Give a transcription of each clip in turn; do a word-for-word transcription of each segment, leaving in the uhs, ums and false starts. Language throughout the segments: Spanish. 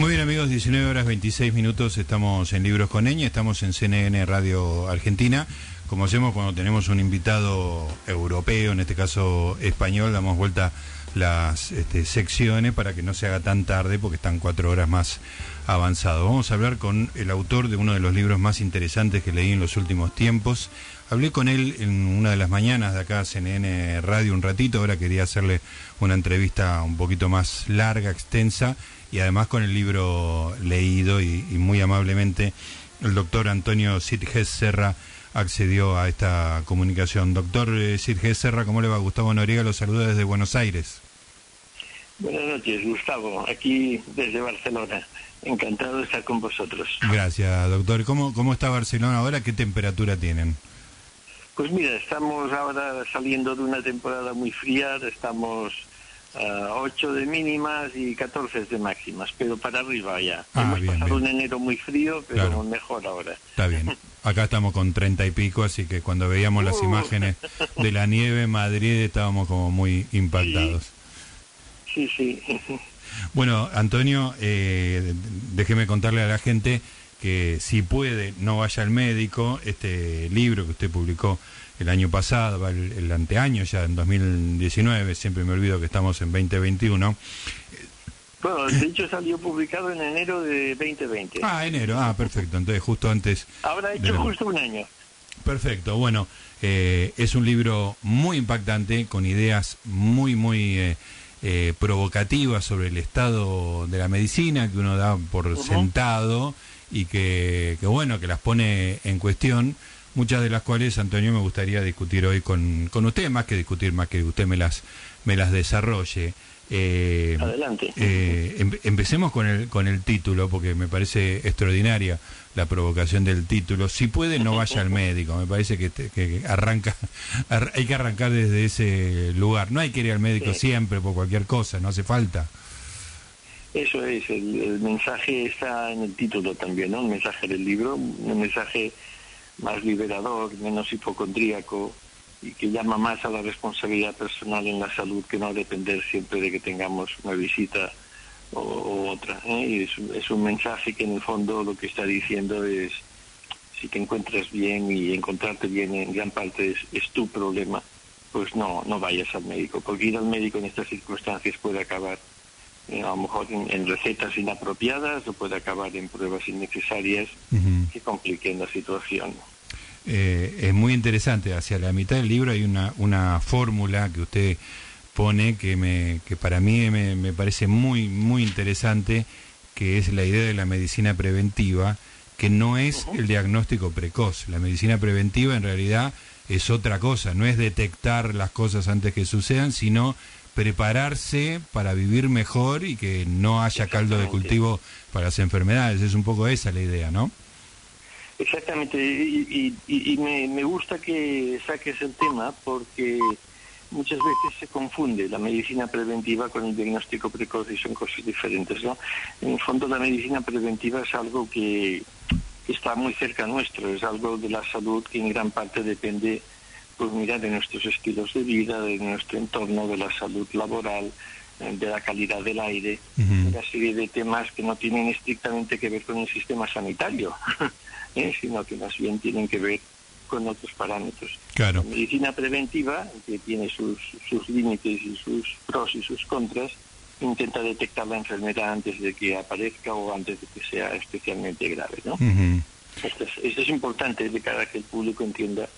Muy bien, amigos, diecinueve horas veintiséis minutos, estamos en Libros con Ñ, estamos en C N N Radio Argentina. Como hacemos cuando tenemos un invitado europeo, en este caso español, damos vuelta las este, secciones para que no se haga tan tarde porque están cuatro horas más avanzado. Vamos a hablar con el autor de uno de los libros más interesantes que leí en los últimos tiempos. Hablé con él en una de las mañanas de acá a C N N Radio un ratito, ahora quería hacerle una entrevista un poquito más larga, extensa, y además con el libro leído y, y muy amablemente el doctor Antonio Sitges-Serra accedió a esta comunicación. Doctor Sitges-Serra, ¿cómo le va? Gustavo Noriega lo saluda desde Buenos Aires. Buenas noches, Gustavo, aquí desde Barcelona. Encantado de estar con vosotros. Gracias, doctor. ¿Cómo, cómo está Barcelona ahora? ¿Qué temperatura tienen? Pues mira, estamos ahora saliendo de una temporada muy fría, estamos a uh, ocho de mínimas y catorce de máximas, pero para arriba ya. Ah, hemos bien, pasado bien. Un enero muy frío, pero claro, mejor ahora. Está bien. Acá estamos con treinta y pico, así que cuando veíamos uh. las imágenes de la nieve en Madrid estábamos como muy impactados. Sí, sí, sí. Bueno, Antonio, eh, déjeme contarle a la gente que si puede, no vaya al médico. Este libro que usted publicó el año pasado, el, el anteaño ya, en dos mil diecinueve, siempre me olvido que estamos en veinte veintiuno. Bueno, de hecho salió publicado en enero de veinte veinte. Ah, enero, ah, perfecto, entonces justo antes... Habrá hecho de... justo un año. Perfecto, bueno, eh, es un libro muy impactante, con ideas muy, muy... Eh, Eh, provocativa sobre el estado de la medicina que uno da por uh-huh. sentado y que, que bueno, que las pone en cuestión, muchas de las cuales, Antonio, me gustaría discutir hoy con, con usted, más que discutir, más que usted me las me las desarrolle. Eh, Adelante. Eh, em, empecemos con el con el título, porque me parece extraordinaria la provocación del título. Si puede, no vaya al médico. Me parece que, que arranca ar, hay que arrancar desde ese lugar. No hay que ir al médico sí. siempre por cualquier cosa, no hace falta. Eso es, el, el mensaje está en el título también, ¿no? El mensaje del libro, un mensaje más liberador, menos hipocondríaco, y que llama más a la responsabilidad personal en la salud, que no depender siempre de que tengamos una visita o, o otra, ¿eh? Y es, es un mensaje que en el fondo lo que está diciendo es, si te encuentras bien y encontrarte bien en gran parte es, es tu problema, pues no, no vayas al médico, porque ir al médico en estas circunstancias puede acabar eh, a lo mejor en, en recetas inapropiadas, o puede acabar en pruebas innecesarias uh-huh. que compliquen la situación. Eh, es muy interesante, hacia la mitad del libro hay una, una fórmula que usted pone que, me, que para mí me, me parece muy, muy interesante, que es la idea de la medicina preventiva, que no es el diagnóstico precoz. La medicina preventiva en realidad es otra cosa, no es detectar las cosas antes que sucedan, sino prepararse para vivir mejor y que no haya caldo de cultivo para las enfermedades. Es un poco esa la idea, ¿no? Exactamente, y, y, y me, me gusta que saques el tema porque muchas veces se confunde la medicina preventiva con el diagnóstico precoz y son cosas diferentes, ¿no? En el fondo la medicina preventiva es algo que, que está muy cerca nuestro, es algo de la salud que en gran parte depende, pues mira, de nuestros estilos de vida, de nuestro entorno, de la salud laboral, de la calidad del aire, uh-huh. una serie de temas que no tienen estrictamente que ver con el sistema sanitario, ¿eh? Sino que más bien tienen que ver con otros parámetros. Claro. La medicina preventiva, que tiene sus, sus límites y sus pros y sus contras, intenta detectar la enfermedad antes de que aparezca o antes de que sea especialmente grave, ¿no? Uh-huh. Esto es, esto es importante de cara a que el público entienda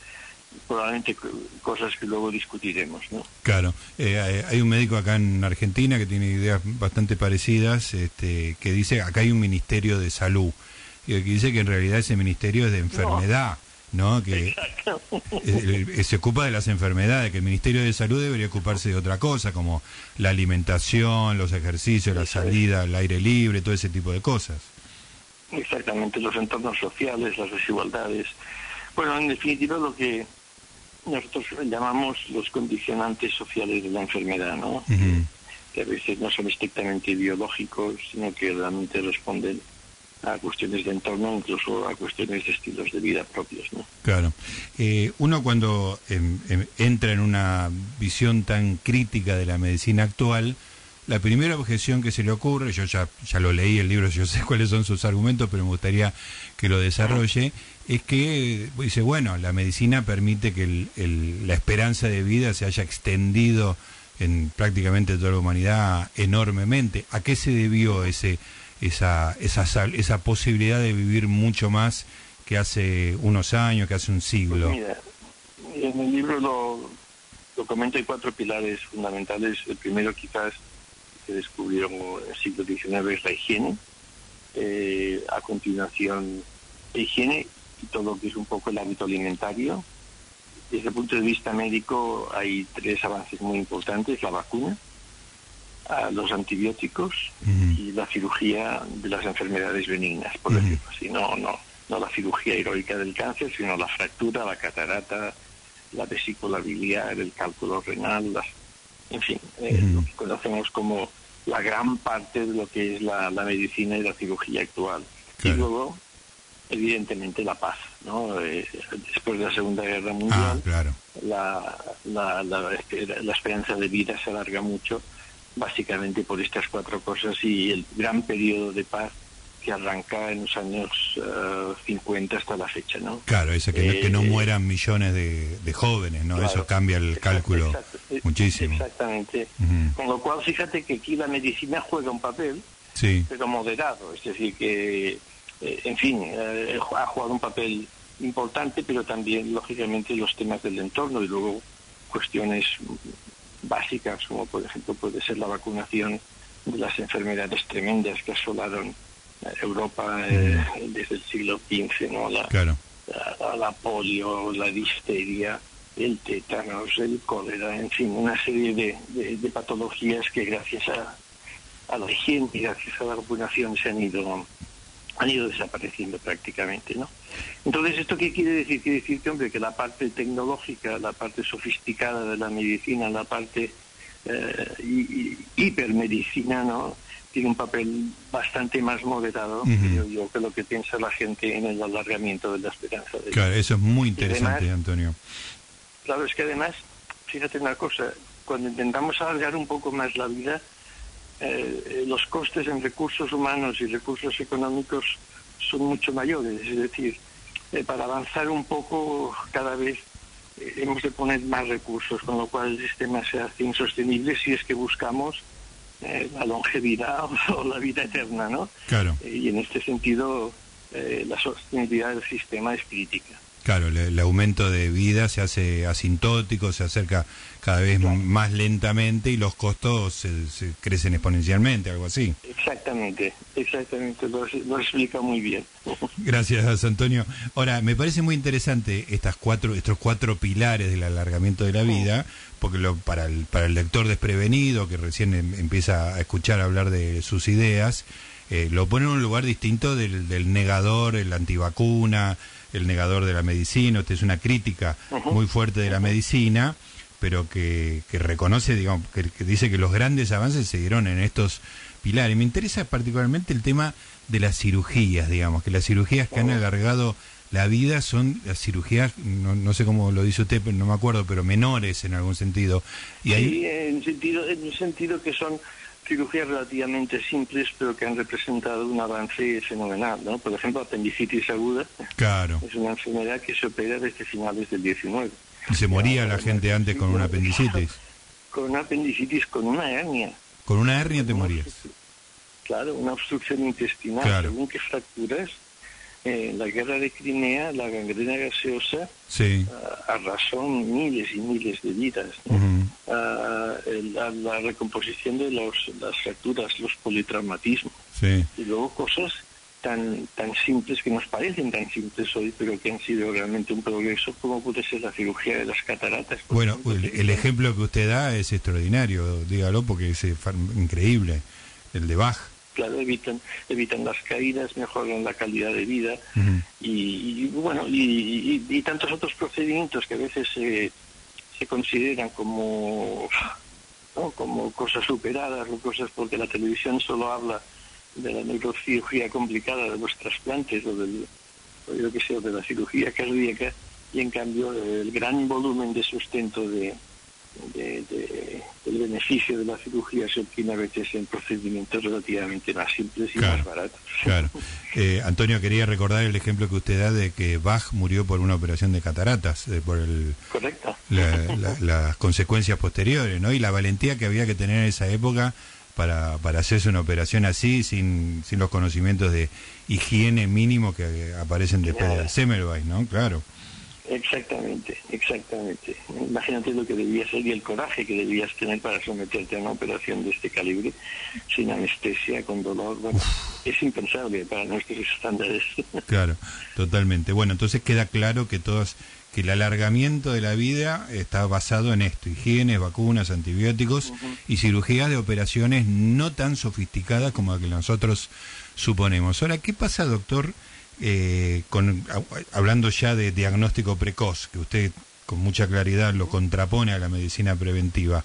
probablemente cosas que luego discutiremos, ¿no? Claro, eh, hay un médico acá en Argentina que tiene ideas bastante parecidas, este, que dice, acá hay un ministerio de salud, que dice que en realidad ese ministerio es de enfermedad, ¿no? ¿no? Que eh, se ocupa de las enfermedades, que el Ministerio de Salud debería ocuparse de otra cosa, como la alimentación, los ejercicios, la salida, el aire libre, todo ese tipo de cosas. Exactamente, los entornos sociales, las desigualdades. Bueno, en definitiva lo que nosotros llamamos los condicionantes sociales de la enfermedad, ¿no? Uh-huh. Que a veces no son estrictamente biológicos, sino que realmente responden a cuestiones de entorno, incluso a cuestiones de estilos de vida propios, ¿no? Claro. Eh, uno cuando eh, entra en una visión tan crítica de la medicina actual, La primera objeción que se le ocurre, yo ya, ya lo leí el libro, yo sé cuáles son sus argumentos, pero me gustaría que lo desarrolle, es que dice, bueno, la medicina permite que el, el, la esperanza de vida se haya extendido en prácticamente toda la humanidad enormemente. ¿A qué se debió ese, esa, esa, esa posibilidad de vivir mucho más que hace unos años, que hace un siglo? Pues mira, en el libro lo, lo comento, hay cuatro pilares fundamentales. El primero, quizás, que descubrieron en el siglo diecinueve, es la higiene. Eh, a continuación, la higiene y todo lo que es un poco el hábito alimentario. Desde el punto de vista médico hay tres avances muy importantes: la vacuna, a los antibióticos uh-huh. y la cirugía de las enfermedades benignas, por uh-huh. decirlo así. No, no, no la cirugía heroica del cáncer, sino la fractura, la catarata, la vesícula biliar, el cálculo renal, las... en fin, eh, uh-huh. lo que conocemos como la gran parte de lo que es la, la medicina y la cirugía actual. Claro. Y luego, evidentemente, la paz, ¿no? Eh, después de la Segunda Guerra Mundial, ah, claro. la, la, la, la esperanza de vida se alarga mucho, básicamente por estas cuatro cosas y el gran periodo de paz que arranca en los años uh, cincuenta hasta la fecha, ¿no? Claro, esa que, eh, no, que no mueran millones de, de jóvenes, ¿no? Claro, eso cambia el exacto, cálculo exacto, muchísimo. Exactamente. Uh-huh. Con lo cual, fíjate que aquí la medicina juega un papel, sí. pero moderado, es decir, que, eh, en fin, eh, ha jugado un papel importante, pero también, lógicamente, los temas del entorno y luego cuestiones básicas, como por ejemplo puede ser la vacunación de las enfermedades tremendas que asolaron Europa eh, desde el siglo quince, ¿no? La, claro. la, la polio, la difteria, el tétanos, el cólera, en fin, una serie de, de, de patologías que gracias a, a la higiene y gracias a la vacunación se han ido han ido desapareciendo prácticamente, ¿no? Entonces, ¿esto qué quiere decir? Quiere decir que, hombre, que la parte tecnológica, la parte sofisticada de la medicina, la parte eh, hi, hi, hipermedicina, ¿no?, tiene un papel bastante más moderado uh-huh. yo, que lo que piensa la gente en el alargamiento de la esperanza de vida. Claro, eso es muy interesante, además, Antonio. Claro, es que además, fíjate una cosa, cuando intentamos alargar un poco más la vida, eh, los costes en recursos humanos y recursos económicos son mucho mayores, es decir, eh, para avanzar un poco cada vez eh, hemos de poner más recursos, con lo cual el sistema se hace insostenible si es que buscamos Eh, la longevidad o, o la vida eterna, ¿no? Claro. Eh, y en este sentido, eh, la sostenibilidad del sistema es crítica. Claro, el, el aumento de vida se hace asintótico, se acerca cada vez claro. más lentamente y los costos se, se crecen exponencialmente, algo así. Exactamente, exactamente, lo, lo explica muy bien. Gracias, Antonio. Ahora, me parece muy interesante estas cuatro, estos cuatro pilares del alargamiento de la vida, porque lo, para, el, para el lector desprevenido que recién em, empieza a escuchar hablar de sus ideas, eh, lo pone en un lugar distinto del, del negador, el antivacuna, el negador de la medicina. Esta es una crítica uh-huh. muy fuerte de la medicina, pero que, que reconoce, digamos, que, que dice que los grandes avances se dieron en estos pilares. Me interesa particularmente el tema de las cirugías, digamos, que las cirugías que uh-huh. han alargado la vida son las cirugías, no, no sé cómo lo dice usted, no me acuerdo, pero menores en algún sentido. Y ahí... Sí, en sentido, en el sentido que son cirugías relativamente simples, pero que han representado un avance fenomenal, ¿no? Por ejemplo, apendicitis aguda. Claro. Es una enfermedad que se opera desde finales del diecinueve. ¿Y se moría la gente antes con una apendicitis? Con una apendicitis, con una hernia. ¿Con una hernia te morías? Claro, una obstrucción intestinal. Claro. Según qué fracturas, eh, la guerra de Crimea, la gangrena gaseosa, sí. uh, arrasó miles y miles de vidas, ¿no? Uh-huh. Uh, la, la recomposición de los, las fracturas, los politraumatismos. Sí. Y luego cosas tan tan simples que nos parecen tan simples hoy, pero que han sido realmente un progreso, como puede ser la cirugía de las cataratas. Bueno, el, el ejemplo que usted da es extraordinario, dígalo, porque es increíble, el de Bach. Claro, evitan evitan las caídas, mejoran la calidad de vida uh-huh. y, y bueno y, y, y tantos otros procedimientos que a veces se... Eh, se consideran como, ¿no?, como cosas superadas o cosas porque la televisión solo habla de la neurocirugía complicada, de los trasplantes o del, o yo que sé, de la cirugía cardíaca, y en cambio el gran volumen de sustento de, de, de, del beneficio de la cirugía se obtiene a veces en procedimientos relativamente más simples y claro, más baratos. Claro. Eh, Antonio, quería recordar el ejemplo que usted da de que Bach murió por una operación de cataratas, eh, por el, Correcto. La, la, las consecuencias posteriores, ¿no? Y la valentía que había que tener en esa época para, para hacerse una operación así, sin, sin los conocimientos de higiene mínimo que aparecen después de Semmelweis, ¿no? Claro. Exactamente, exactamente. Imagínate lo que debías hacer y el coraje que debías tener para someterte a una operación de este calibre, sin anestesia, con dolor. Bueno, es impensable para nuestros estándares. Claro, totalmente. Bueno, entonces queda claro que todos, que el alargamiento de la vida está basado en esto: higienes, vacunas, antibióticos uh-huh. y cirugías de operaciones no tan sofisticadas como que nosotros suponemos. Ahora, ¿qué pasa, doctor? Eh, con, hablando ya de diagnóstico precoz, que usted con mucha claridad lo contrapone a la medicina preventiva,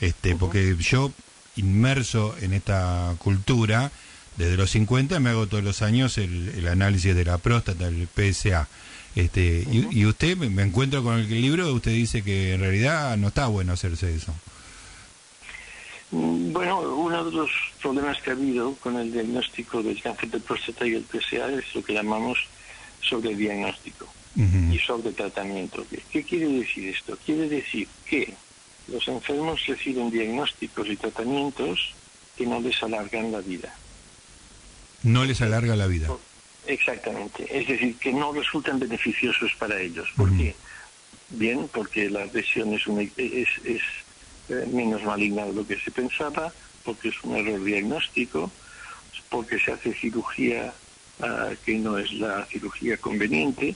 este, uh-huh. porque yo, inmerso en esta cultura, desde los cincuenta me hago todos los años el, el análisis de la próstata, el P S A, este, uh-huh. y, y usted, me encuentro con el libro, usted dice que en realidad no está bueno hacerse eso. Bueno, uno de los problemas que ha habido con el diagnóstico del cáncer de próstata y el P S A es lo que llamamos sobrediagnóstico uh-huh. y sobretratamiento. ¿Qué quiere decir esto? Quiere decir que los enfermos reciben diagnósticos y tratamientos que no les alargan la vida. No les alarga la vida. Exactamente. Es decir, que no resultan beneficiosos para ellos. ¿Por uh-huh. qué? Bien, porque la lesión es una... es, es Eh, menos maligna de lo que se pensaba, porque es un error diagnóstico, porque se hace cirugía uh, que no es la cirugía conveniente.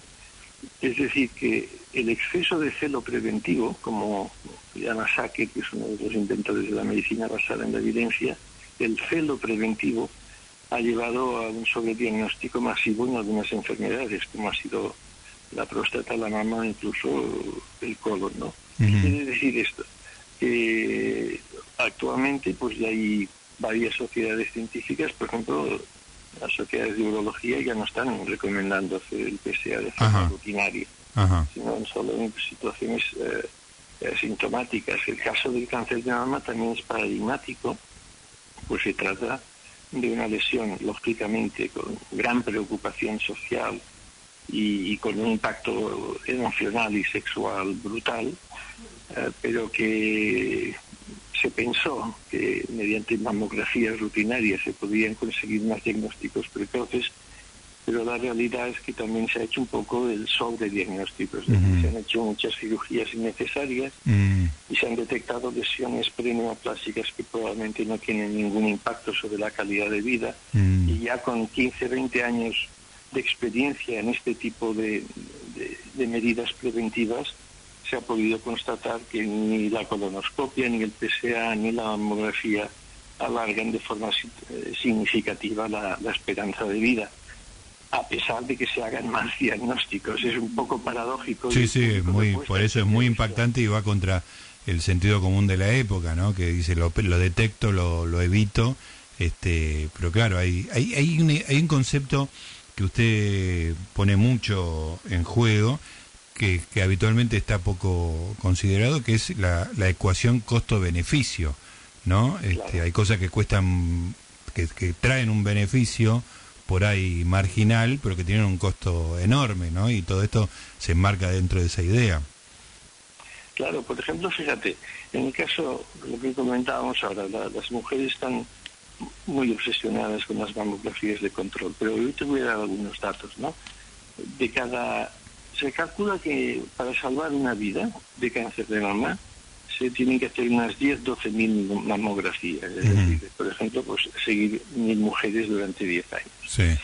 Es decir, que el exceso de celo preventivo, como llama Sackett, que es uno de los inventores de la medicina basada en la evidencia, el celo preventivo ha llevado a un sobrediagnóstico masivo en algunas enfermedades, como ha sido la próstata, la mama, incluso el colon, ¿no? Uh-huh. Quiere decir esto, que actualmente pues ya hay varias sociedades científicas, por ejemplo, las sociedades de urología ya no están recomendando hacer el P S A de forma rutinaria, sino solo en situaciones eh, sintomáticas. El caso del cáncer de mama también es paradigmático, pues se trata de una lesión, lógicamente, con gran preocupación social y, y con un impacto emocional y sexual brutal, pero que se pensó que mediante mamografías rutinarias se podían conseguir más diagnósticos precoces, pero la realidad es que también se ha hecho un poco el sobrediagnóstico, es decir, uh-huh. se han hecho muchas cirugías innecesarias uh-huh. y se han detectado lesiones preneoplásicas que probablemente no tienen ningún impacto sobre la calidad de vida uh-huh. y ya con quince, veinte años de experiencia en este tipo de, de, de medidas preventivas se ha podido constatar que ni la colonoscopia, ni el P S A, ni la mamografía alargan de forma eh, significativa la, la esperanza de vida, a pesar de que se hagan más diagnósticos. Es un poco paradójico. Sí, sí, muy, por eso es muy impactante y va contra el sentido común de la época, ¿no? Que dice, lo, lo detecto, lo, lo evito, este, pero claro, hay, hay, hay, un, hay un concepto que usted pone mucho en juego, Que, que habitualmente está poco considerado, que es la, la ecuación costo-beneficio, ¿no? Este, claro. Hay cosas que cuestan, que, que traen un beneficio por ahí marginal, pero que tienen un costo enorme, ¿no? Y todo esto se enmarca dentro de esa idea. Claro, por ejemplo, fíjate, en el caso, lo que comentábamos ahora, la, las mujeres están muy obsesionadas con las mamografías de control, pero yo te voy a dar algunos datos, ¿no? De cada... Se calcula que para salvar una vida de cáncer de mama se tienen que hacer unas diez, doce mil mamografías. Es uh-huh. decir, por ejemplo, pues seguir mil mujeres durante diez años. Sí.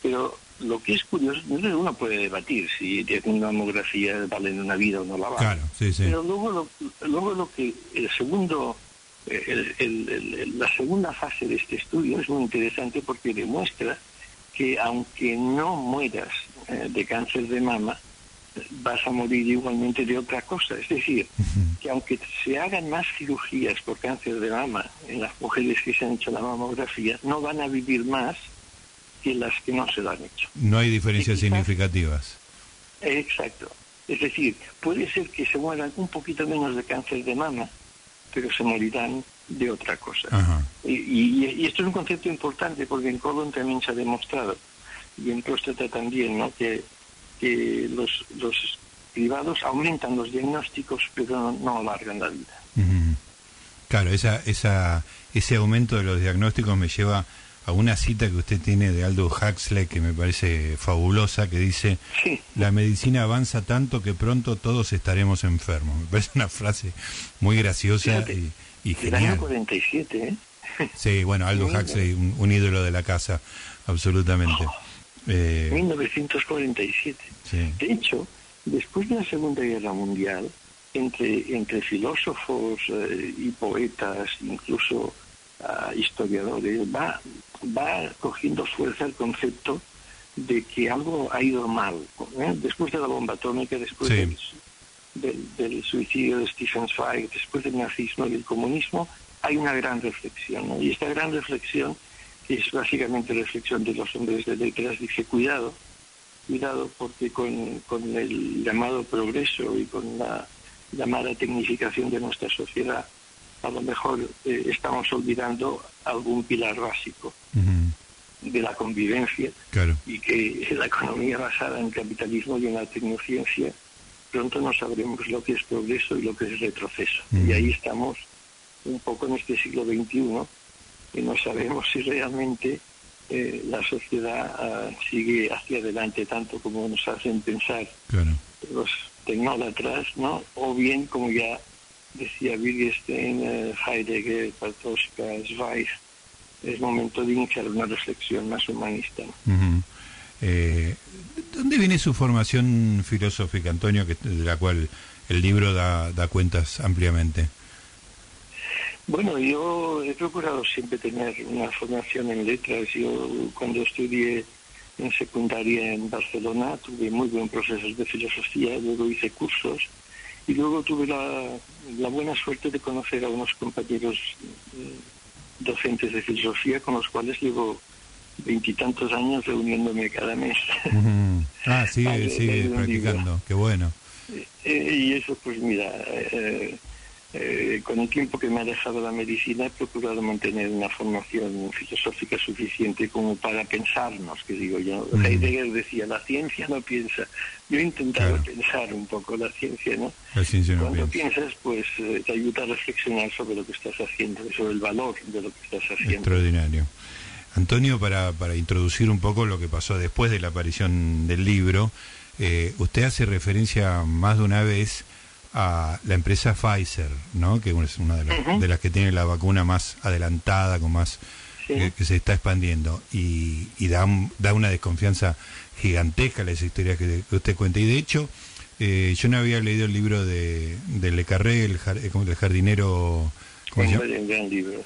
Pero lo que es curioso, uno puede debatir si una mamografía vale una vida o no la vale. Claro, sí, sí. Pero luego lo, luego lo que el segundo, el, el, el, la segunda fase de este estudio es muy interesante porque demuestra que aunque no mueras eh, de cáncer de mama, vas a morir igualmente de otra cosa. Es decir, uh-huh. que aunque se hagan más cirugías por cáncer de mama en las mujeres que se han hecho la mamografía, no van a vivir más que las que no se la han hecho. No hay diferencias quizás significativas. Exacto. Es decir, puede ser que se mueran un poquito menos de cáncer de mama, pero se morirán de otra cosa. Y, y, y esto es un concepto importante porque en colon también se ha demostrado, y en próstata también, ¿no? Que, que los, los privados aumentan los diagnósticos, pero no, no alargan la vida. Uh-huh. Claro, esa, esa, ese aumento de los diagnósticos me lleva a una cita que usted tiene de Aldo Huxley que me parece fabulosa, que dice, sí, la medicina avanza tanto que pronto todos estaremos enfermos. Me parece una frase muy graciosa. Fíjate, y, y genial. El año cuarenta y siete, ¿eh? Sí, bueno, Aldo Huxley, un, un ídolo de la casa, absolutamente. Oh, eh... mil novecientos cuarenta y siete. Sí. De hecho, después de la Segunda Guerra Mundial, entre, entre filósofos eh, y poetas, incluso eh, historiadores, va, va cogiendo fuerza el concepto de que algo ha ido mal, ¿eh? Después de la bomba atómica, después sí. del, del, del suicidio de Stephen Zweig, después del nazismo y del comunismo, hay una gran reflexión, ¿no? Y esta gran reflexión, que es básicamente reflexión de los hombres de letras, dice, cuidado, cuidado porque con, con el llamado progreso y con la llamada tecnificación de nuestra sociedad, a lo mejor eh, estamos olvidando algún pilar básico uh-huh. de la convivencia, claro. Y que la economía basada en capitalismo y en la tecnociencia, pronto no sabremos lo que es progreso y lo que es retroceso. Uh-huh. Y ahí estamos un poco en este siglo veintiuno, que no sabemos si realmente Eh, la sociedad uh, sigue hacia adelante tanto como nos hacen pensar, claro, los tecnólatras, ¿no? O bien, como ya decía Wittgenstein, eh, Heidegger, Patochka, Zweig, es momento de iniciar una reflexión más humanista, ¿no? Uh-huh. eh, ¿Dónde viene su formación filosófica, Antonio, que, de la cual el libro da, da cuentas ampliamente? Bueno, yo he procurado siempre tener una formación en letras. Yo cuando estudié en secundaria en Barcelona tuve muy buenos procesos de filosofía, luego hice cursos y luego tuve la, la buena suerte de conocer a unos compañeros docentes de filosofía con los cuales llevo veintitantos años reuniéndome cada mes. Mm-hmm. Ah, sigue, vale, sigue practicando, digo. Qué bueno. Eh, y eso pues mira... Eh, Eh, con el tiempo que me ha dejado la medicina he procurado mantener una formación filosófica suficiente como para pensarnos, que digo yo. Mm. Heidegger decía, la ciencia no piensa. Yo he intentado, claro, pensar un poco la ciencia, ¿no? La ciencia no Cuando piensa. piensas, pues eh, te ayuda a reflexionar sobre lo que estás haciendo, sobre el valor de lo que estás haciendo. Extraordinario. Antonio, para, para introducir un poco lo que pasó después de la aparición del libro, eh, usted hace referencia más de una vez a la empresa Pfizer, ¿no? Que es una de las, uh-huh, de las que tiene la vacuna más adelantada, con más, sí, que, que se está expandiendo, y, y da, da una desconfianza gigantesca a las historias que, que usted cuenta. Y de hecho, eh, yo no había leído el libro de, de Le Carré, el, jar, el jardinero, ¿cómo se llama? Un gran libro.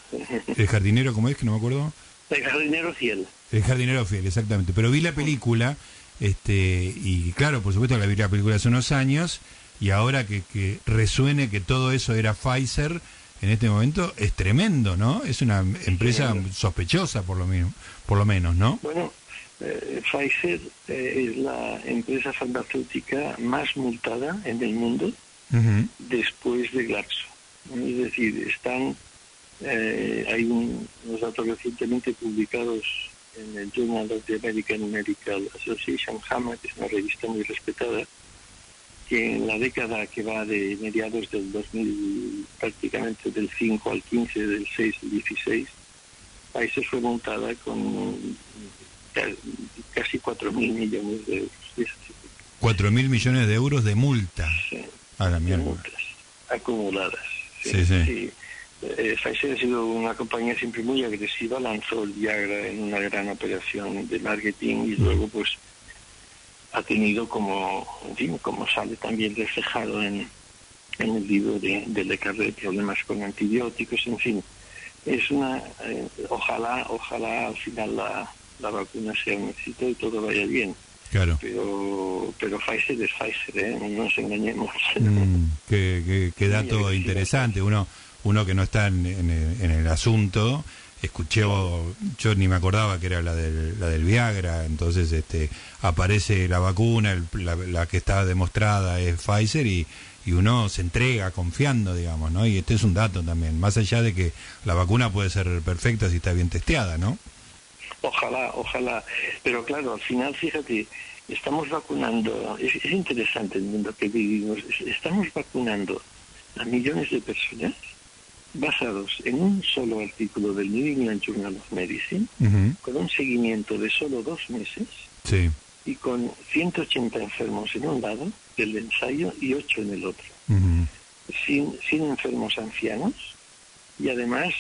El jardinero, ¿cómo es? Que no me acuerdo. El jardinero fiel. El jardinero fiel, exactamente. Pero vi la película, este, y claro, por supuesto, la vi la película hace unos años. Y ahora que, que resuene que todo eso era Pfizer, en este momento es tremendo, ¿no? Es una empresa, sí, claro, sospechosa, por lo mismo, por lo menos, ¿no? Bueno, eh, Pfizer eh, es la empresa farmacéutica más multada en el mundo, uh-huh, después de Glaxo. Es decir, están eh, hay un, unos datos recientemente publicados en el Journal of the American Medical Association, JAMA, que es una revista muy respetada, que en la década que va de mediados del dos mil, prácticamente del cinco al quince, del seis al dieciséis, Pfizer fue montada con casi cuatro mil millones de euros. cuatro mil millones de euros de multa. Sí, a la mierda. De multas acumuladas. Sí, sí, sí. Sí. Eh, Pfizer ha sido una compañía siempre muy agresiva, lanzó el Viagra en una gran operación de marketing y luego pues ha tenido, como, en fin, como sale también reflejado en, en el libro de, de Le Carré, problemas con antibióticos, en fin. Es una, eh, ojalá, ojalá al final la, la vacuna sea un éxito y todo vaya bien. Claro. Pero, pero Pfizer es Pfizer, ¿eh? No nos engañemos. Mm, qué, qué, qué dato interesante. Uno, uno que no está en, en, el, en el asunto. escuché, yo ni me acordaba que era la del, la del Viagra, entonces este aparece la vacuna, el, la, la que está demostrada es Pfizer, y, y uno se entrega confiando, digamos, ¿no? Y este es un dato también, más allá de que la vacuna puede ser perfecta si está bien testeada, ¿no? Ojalá, ojalá, pero claro, al final, fíjate, estamos vacunando, es, es interesante el mundo que vivimos, estamos vacunando a millones de personas basados en un solo artículo del New England Journal of Medicine, uh-huh, con un seguimiento de solo dos meses, sí, y con ciento ochenta enfermos en un lado del ensayo y ocho en el otro, uh-huh, sin, sin enfermos ancianos, y además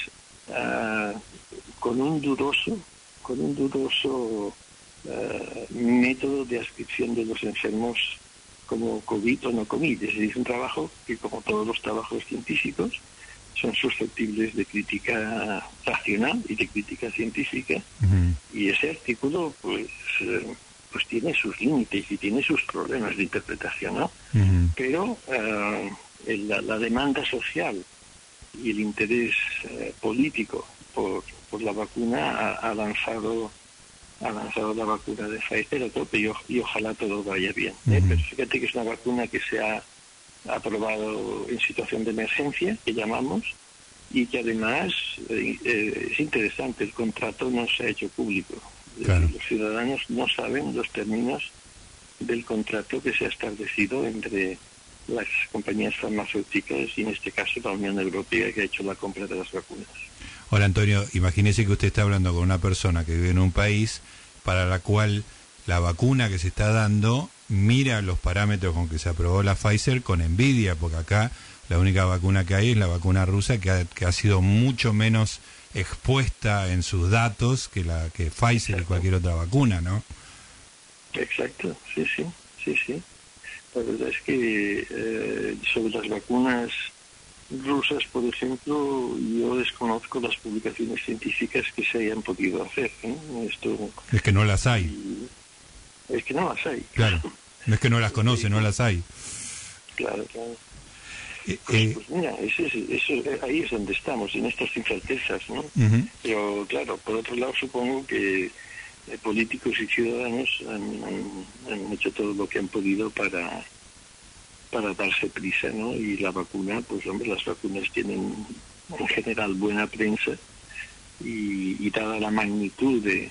uh, con un dudoso, con un dudoso uh, método de adscripción de los enfermos como COVID o no COVID. Es decir, un trabajo que, como todos los trabajos científicos, son susceptibles de crítica racional y de crítica científica, uh-huh, y ese artículo pues eh, pues tiene sus límites y tiene sus problemas de interpretación, ¿no? Uh-huh. Pero eh, la, la demanda social y el interés eh, político por, por la vacuna ha, ha lanzado ha lanzado la vacuna de Pfizer a tope, y, o, y ojalá todo vaya bien, ¿eh? Uh-huh. Pero fíjate que es una vacuna que se ha aprobado en situación de emergencia, que llamamos, y que además eh, eh, es interesante, el contrato no se ha hecho público. Claro. Los ciudadanos no saben los términos del contrato que se ha establecido entre las compañías farmacéuticas y, en este caso, la Unión Europea, que ha hecho la compra de las vacunas. Ahora, Antonio, imagínese que usted está hablando con una persona que vive en un país para la cual la vacuna que se está dando mira los parámetros con que se aprobó la Pfizer con envidia, porque acá la única vacuna que hay es la vacuna rusa, que ha, que ha sido mucho menos expuesta en sus datos que la que Pfizer. Exacto. Y cualquier otra vacuna, ¿no? Exacto, sí, sí, sí, sí. La verdad es que eh, sobre las vacunas rusas, por ejemplo, yo desconozco las publicaciones científicas que se hayan podido hacer, ¿eh? Esto... Es que no las hay. Y... Es que no las hay. Claro, no es que no las conoce, no las hay. Claro, claro. Eh, pues, pues mira, eso, eso, ahí es donde estamos, en estas incertezas, ¿no? Uh-huh. Pero claro, por otro lado, supongo que eh, políticos y ciudadanos han, han, han hecho todo lo que han podido para, para darse prisa, ¿no? Y la vacuna, pues hombre, las vacunas tienen en general buena prensa, y, y dada la magnitud de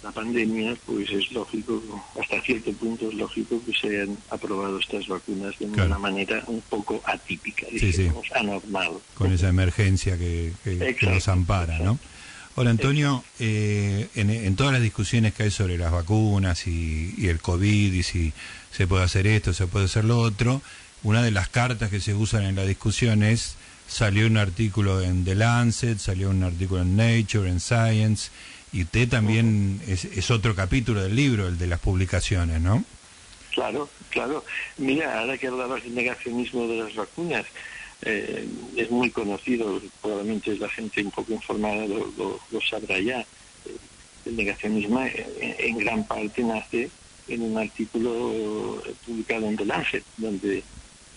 la pandemia, pues es lógico, hasta cierto punto es lógico que se hayan aprobado estas vacunas de claro. una manera un poco atípica, digamos, sí, sí. anormal. Con esa emergencia que, que, que nos ampara, exacto. ¿no? Ahora, Antonio, eh, en, en todas las discusiones que hay sobre las vacunas y, y el COVID, y si se puede hacer esto, se puede hacer lo otro, una de las cartas que se usan en la discusión es, salió un artículo en The Lancet, salió un artículo en Nature, en Science... Y usted también es, es otro capítulo del libro, el de las publicaciones, ¿no? Claro, claro. Mira, ahora que hablabas del negacionismo de las vacunas, eh, es muy conocido, probablemente la gente un poco informada lo, lo, lo sabrá ya. El negacionismo en, en gran parte nace en un artículo publicado en The Lancet, donde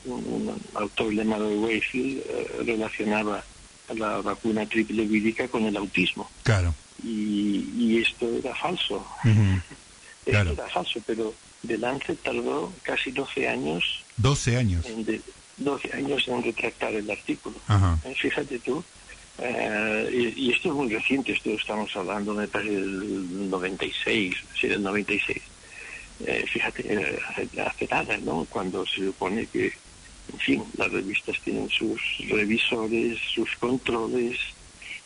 un, un autor llamado Wakefield eh, relacionaba a la vacuna triple vírica con el autismo. Claro. Y, y esto era falso, uh-huh. esto claro. era falso, pero The Lancet tardó casi doce años doce años en, de, doce años en retractar el artículo. Uh-huh. Fíjate tú, uh, y, y esto es muy reciente, esto estamos hablando, me parece, del noventa y seis, sí, del noventa y seis, eh, fíjate, hace, hace nada, ¿no? Cuando se supone que, en fin, las revistas tienen sus revisores, sus controles,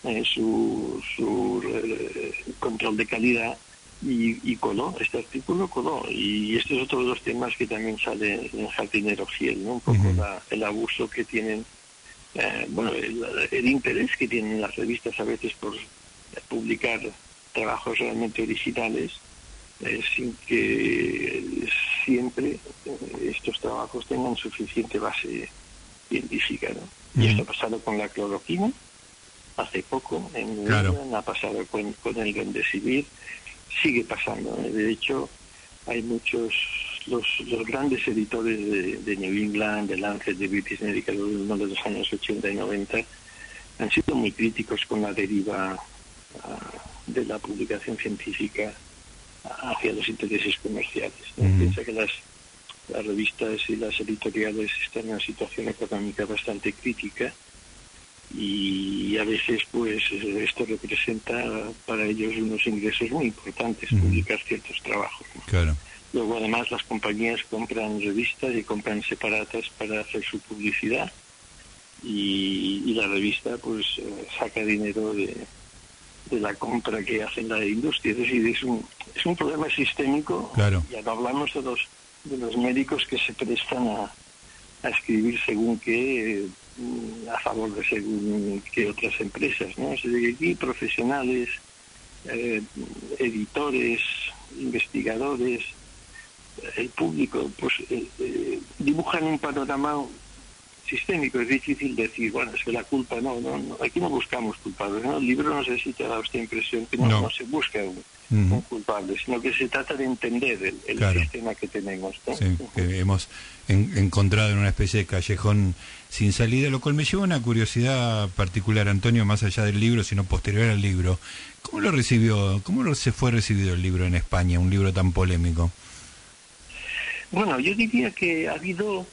Eh, su, su eh, control de calidad, y, y coló, este artículo coló, y este es otro de los temas que también sale en Jardinero Fiel, ¿no? Un poco uh-huh. la, el abuso que tienen, eh, bueno, el, el interés que tienen las revistas a veces por publicar trabajos realmente originales, eh, sin que siempre estos trabajos tengan suficiente base científica, ¿no? Uh-huh. Y esto ha pasado con la cloroquina, hace poco, en claro. England, ha pasado con, con el remdesivir, sigue pasando. De hecho, hay muchos, los, los grandes editores de, de New England, de Lancet, de British Medical, de los años ochenta y noventa, han sido muy críticos con la deriva uh, de la publicación científica hacia los intereses comerciales, ¿no? Mm. Piensa que las, las revistas y las editoriales están en una situación económica bastante crítica y a veces pues esto representa para ellos unos ingresos muy importantes, mm. publicar ciertos trabajos, ¿no? Claro. Luego además las compañías compran revistas y compran separatas para hacer su publicidad y, y la revista pues saca dinero de, de la compra que hacen la industria. Es decir, es un, es un problema sistémico. Claro. Ya no hablamos de los, de los médicos que se prestan a, a escribir según qué, a favor de según qué otras empresas, ¿no? O sea, que aquí profesionales, eh, editores, investigadores, el público, pues eh, eh, dibujan un panorama sistémico. Es difícil decir, bueno, es que la culpa, no, no, no aquí no buscamos culpables, ¿no? El libro no sé si te da usted impresión que no, no. no se busca un, uh-huh. un culpable, sino que se trata de entender el, el claro. sistema que tenemos, ¿no? Sí, uh-huh. que hemos en, encontrado en una especie de callejón sin salida, lo cual me lleva a una curiosidad particular, Antonio, más allá del libro, sino posterior al libro. ¿Cómo lo recibió, cómo se fue recibido el libro en España, un libro tan polémico? Bueno, yo diría que ha habido...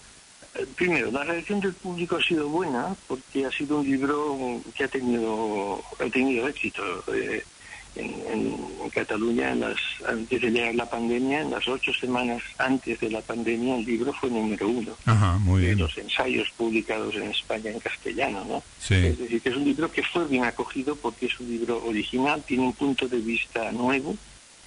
Primero, la reacción del público ha sido buena porque ha sido un libro que ha tenido ha tenido éxito eh, en, en Cataluña. En las, antes de llegar la pandemia, en las ocho semanas antes de la pandemia, el libro fue número uno. Ajá, muy bien. De los ensayos publicados en España en castellano, ¿no? Sí. Es decir, que es un libro que fue bien acogido porque es un libro original, tiene un punto de vista nuevo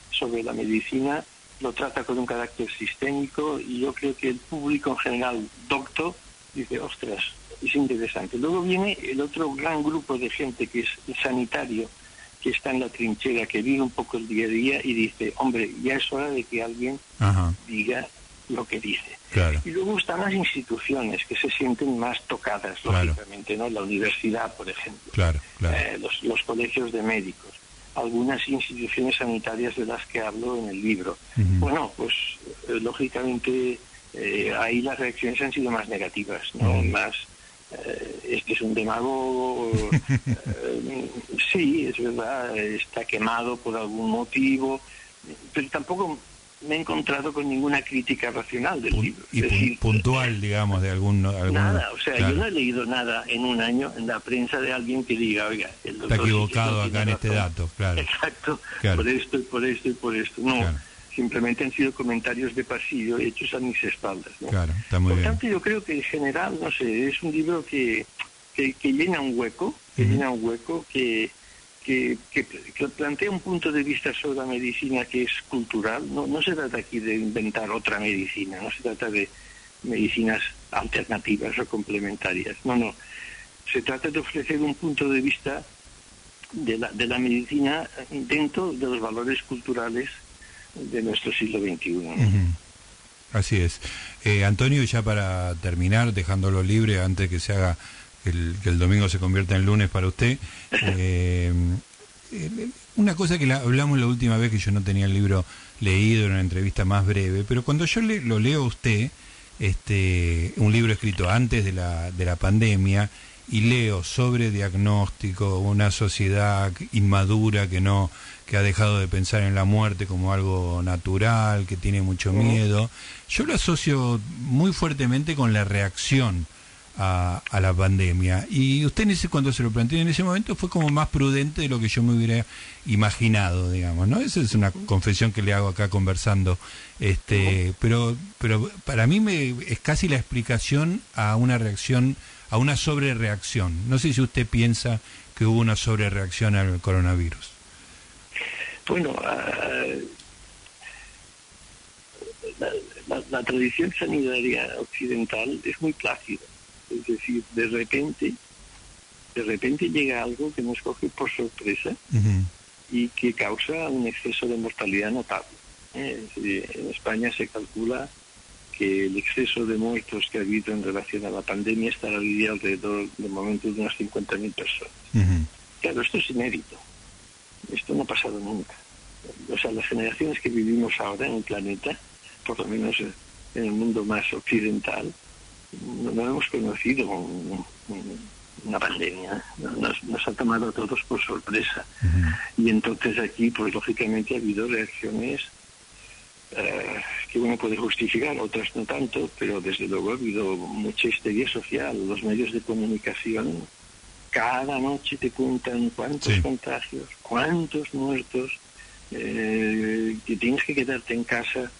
sobre la medicina, lo trata con un carácter sistémico y yo creo que el público en general docto dice, ostras, es interesante. Luego viene el otro gran grupo de gente que es el sanitario, que está en la trinchera, que vive un poco el día a día y dice, hombre, ya es hora de que alguien Ajá. diga lo que dice. Claro. Y luego están las instituciones que se sienten más tocadas, claro. lógicamente, ¿no? La universidad, por ejemplo, claro, claro. Eh, los, los colegios de médicos, algunas instituciones sanitarias de las que hablo en el libro. Uh-huh. Bueno, pues eh, lógicamente eh, ahí las reacciones han sido más negativas, ¿no? Uh-huh. Más, eh, este es un demagogo, eh, sí, es verdad, está quemado por algún motivo, pero tampoco me he encontrado con ninguna crítica racional del Pun- libro. Y es pun- decir, puntual, digamos, de algún... algún nada, o sea, claro. yo no he leído nada en un año en la prensa de alguien que diga, oiga... El doctor está equivocado acá en este dato, claro. Exacto, claro. por esto y por esto y por esto. No, claro. simplemente han sido comentarios de pasillo hechos a mis espaldas, ¿no? Claro, está muy por bien. Por tanto, yo creo que en general, no sé, es un libro que, que, que llena un hueco, que uh-huh. llena un hueco, que... Que, que, que plantea un punto de vista sobre la medicina que es cultural. No, no se trata aquí de inventar otra medicina, no se trata de medicinas alternativas o complementarias, no, no, se trata de ofrecer un punto de vista de la, de la medicina dentro de los valores culturales de nuestro siglo veintiuno, ¿no? Uh-huh. Así es. eh, Antonio, ya para terminar, dejándolo libre antes que se haga El, que el domingo se convierta en lunes para usted. Eh, una cosa que la, hablamos la última vez que yo no tenía el libro leído, en una entrevista más breve, pero cuando yo le, lo leo a usted, este, un libro escrito antes de la, de la pandemia, y leo sobre diagnóstico, una sociedad inmadura que no que ha dejado de pensar en la muerte como algo natural, que tiene mucho miedo, yo lo asocio muy fuertemente con la reacción A, a la pandemia. Y usted en ese, cuando se lo planteó en ese momento, fue como más prudente de lo que yo me hubiera imaginado, digamos, ¿no? Esa es una confesión que le hago acá conversando. Este, uh-huh. pero, pero para mí me, es casi la explicación a una reacción, a una sobrereacción. No sé si usted piensa que hubo una sobrereacción al coronavirus. Bueno, uh... la, la, la tradición sanitaria occidental es muy plácida. Es decir, de repente, de repente llega algo que nos coge por sorpresa uh-huh. y que causa un exceso de mortalidad notable. ¿Eh? En España se calcula que el exceso de muertos que ha habido en relación a la pandemia estará hoy alrededor de momento de unas cincuenta mil personas. Uh-huh. Claro, esto es inédito. Esto no ha pasado nunca. O sea, las generaciones que vivimos ahora en el planeta, por lo menos en el mundo más occidental, no hemos conocido un, un, un, una pandemia, nos, nos ha tomado a todos por sorpresa. Uh-huh. Y entonces aquí, pues lógicamente ha habido reacciones eh, que uno puede justificar, otras no tanto, pero desde luego ha habido mucha histeria social. Los medios de comunicación cada noche te cuentan cuántos sí. contagios, cuántos muertos, eh, que tienes que quedarte en casa.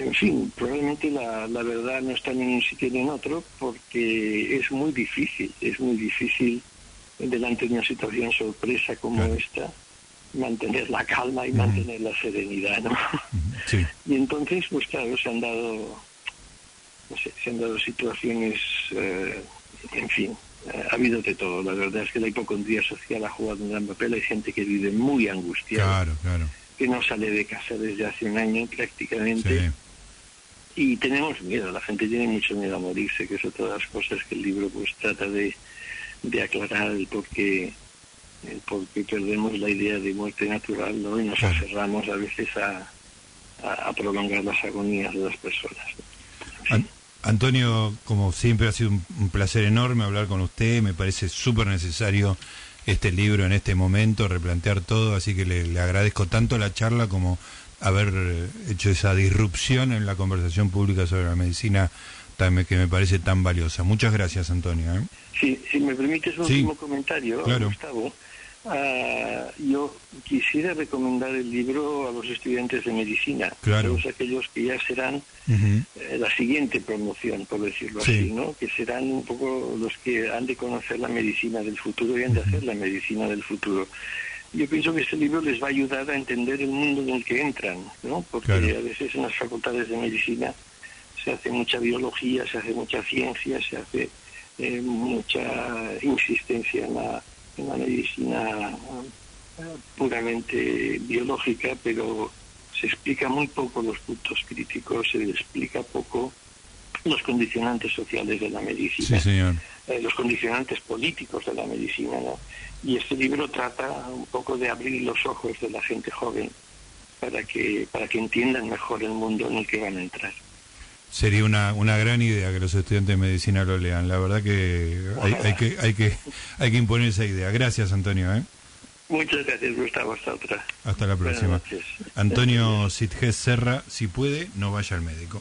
En fin, probablemente la, la verdad no está ni en un sitio ni en otro, porque es muy difícil, es muy difícil delante de una situación sorpresa como claro. esta, mantener la calma y uh-huh. mantener la serenidad, ¿no? Sí. Y entonces, pues claro, se han dado, no sé, se han dado situaciones, eh, en fin, eh, ha habido de todo. La verdad es que la hipocondría social ha jugado un gran papel, hay gente que vive muy angustiada. Claro, claro. que no sale de casa desde hace un año prácticamente, sí. y tenemos miedo, la gente tiene mucho miedo a morirse, que es otra de las cosas que el libro pues trata de, de aclarar, el por qué porque perdemos la idea de muerte natural, ¿no? Y nos claro. aferramos a veces a, a, a prolongar las agonías de las personas, ¿no? ¿Sí? Antonio, como siempre ha sido un, un placer enorme hablar con usted, me parece súper necesario este libro en este momento, replantear todo, así que le, le agradezco tanto la charla como haber hecho esa disrupción en la conversación pública sobre la medicina también, que me parece tan valiosa. Muchas gracias, Antonio, ¿eh? Sí, si me permites un sí. último comentario, claro. Gustavo. Uh, yo quisiera recomendar el libro a los estudiantes de medicina, claro. a todos aquellos que ya serán uh-huh. eh, la siguiente promoción, por decirlo sí. así, ¿no? Que serán un poco los que han de conocer la medicina del futuro y han de uh-huh. hacer la medicina del futuro. Yo pienso que este libro les va a ayudar a entender el mundo en el que entran, ¿no? Porque claro. a veces en las facultades de medicina se hace mucha biología, se hace mucha ciencia, se hace eh, mucha insistencia en la... una medicina puramente biológica, pero se explica muy poco los puntos críticos, se explica poco los condicionantes sociales de la medicina, sí, señor. Eh, los condicionantes políticos de la medicina, ¿no? Y este libro trata un poco de abrir los ojos de la gente joven para que para que entiendan mejor el mundo en el que van a entrar. Sería una una gran idea que los estudiantes de medicina lo lean. La verdad que hay, hay que hay que hay que imponer esa idea. Gracias, Antonio, ¿eh? Muchas gracias, Gustavo. Hasta otra. Hasta la próxima. Antonio Sitges-Serra, si puede, no vaya al médico.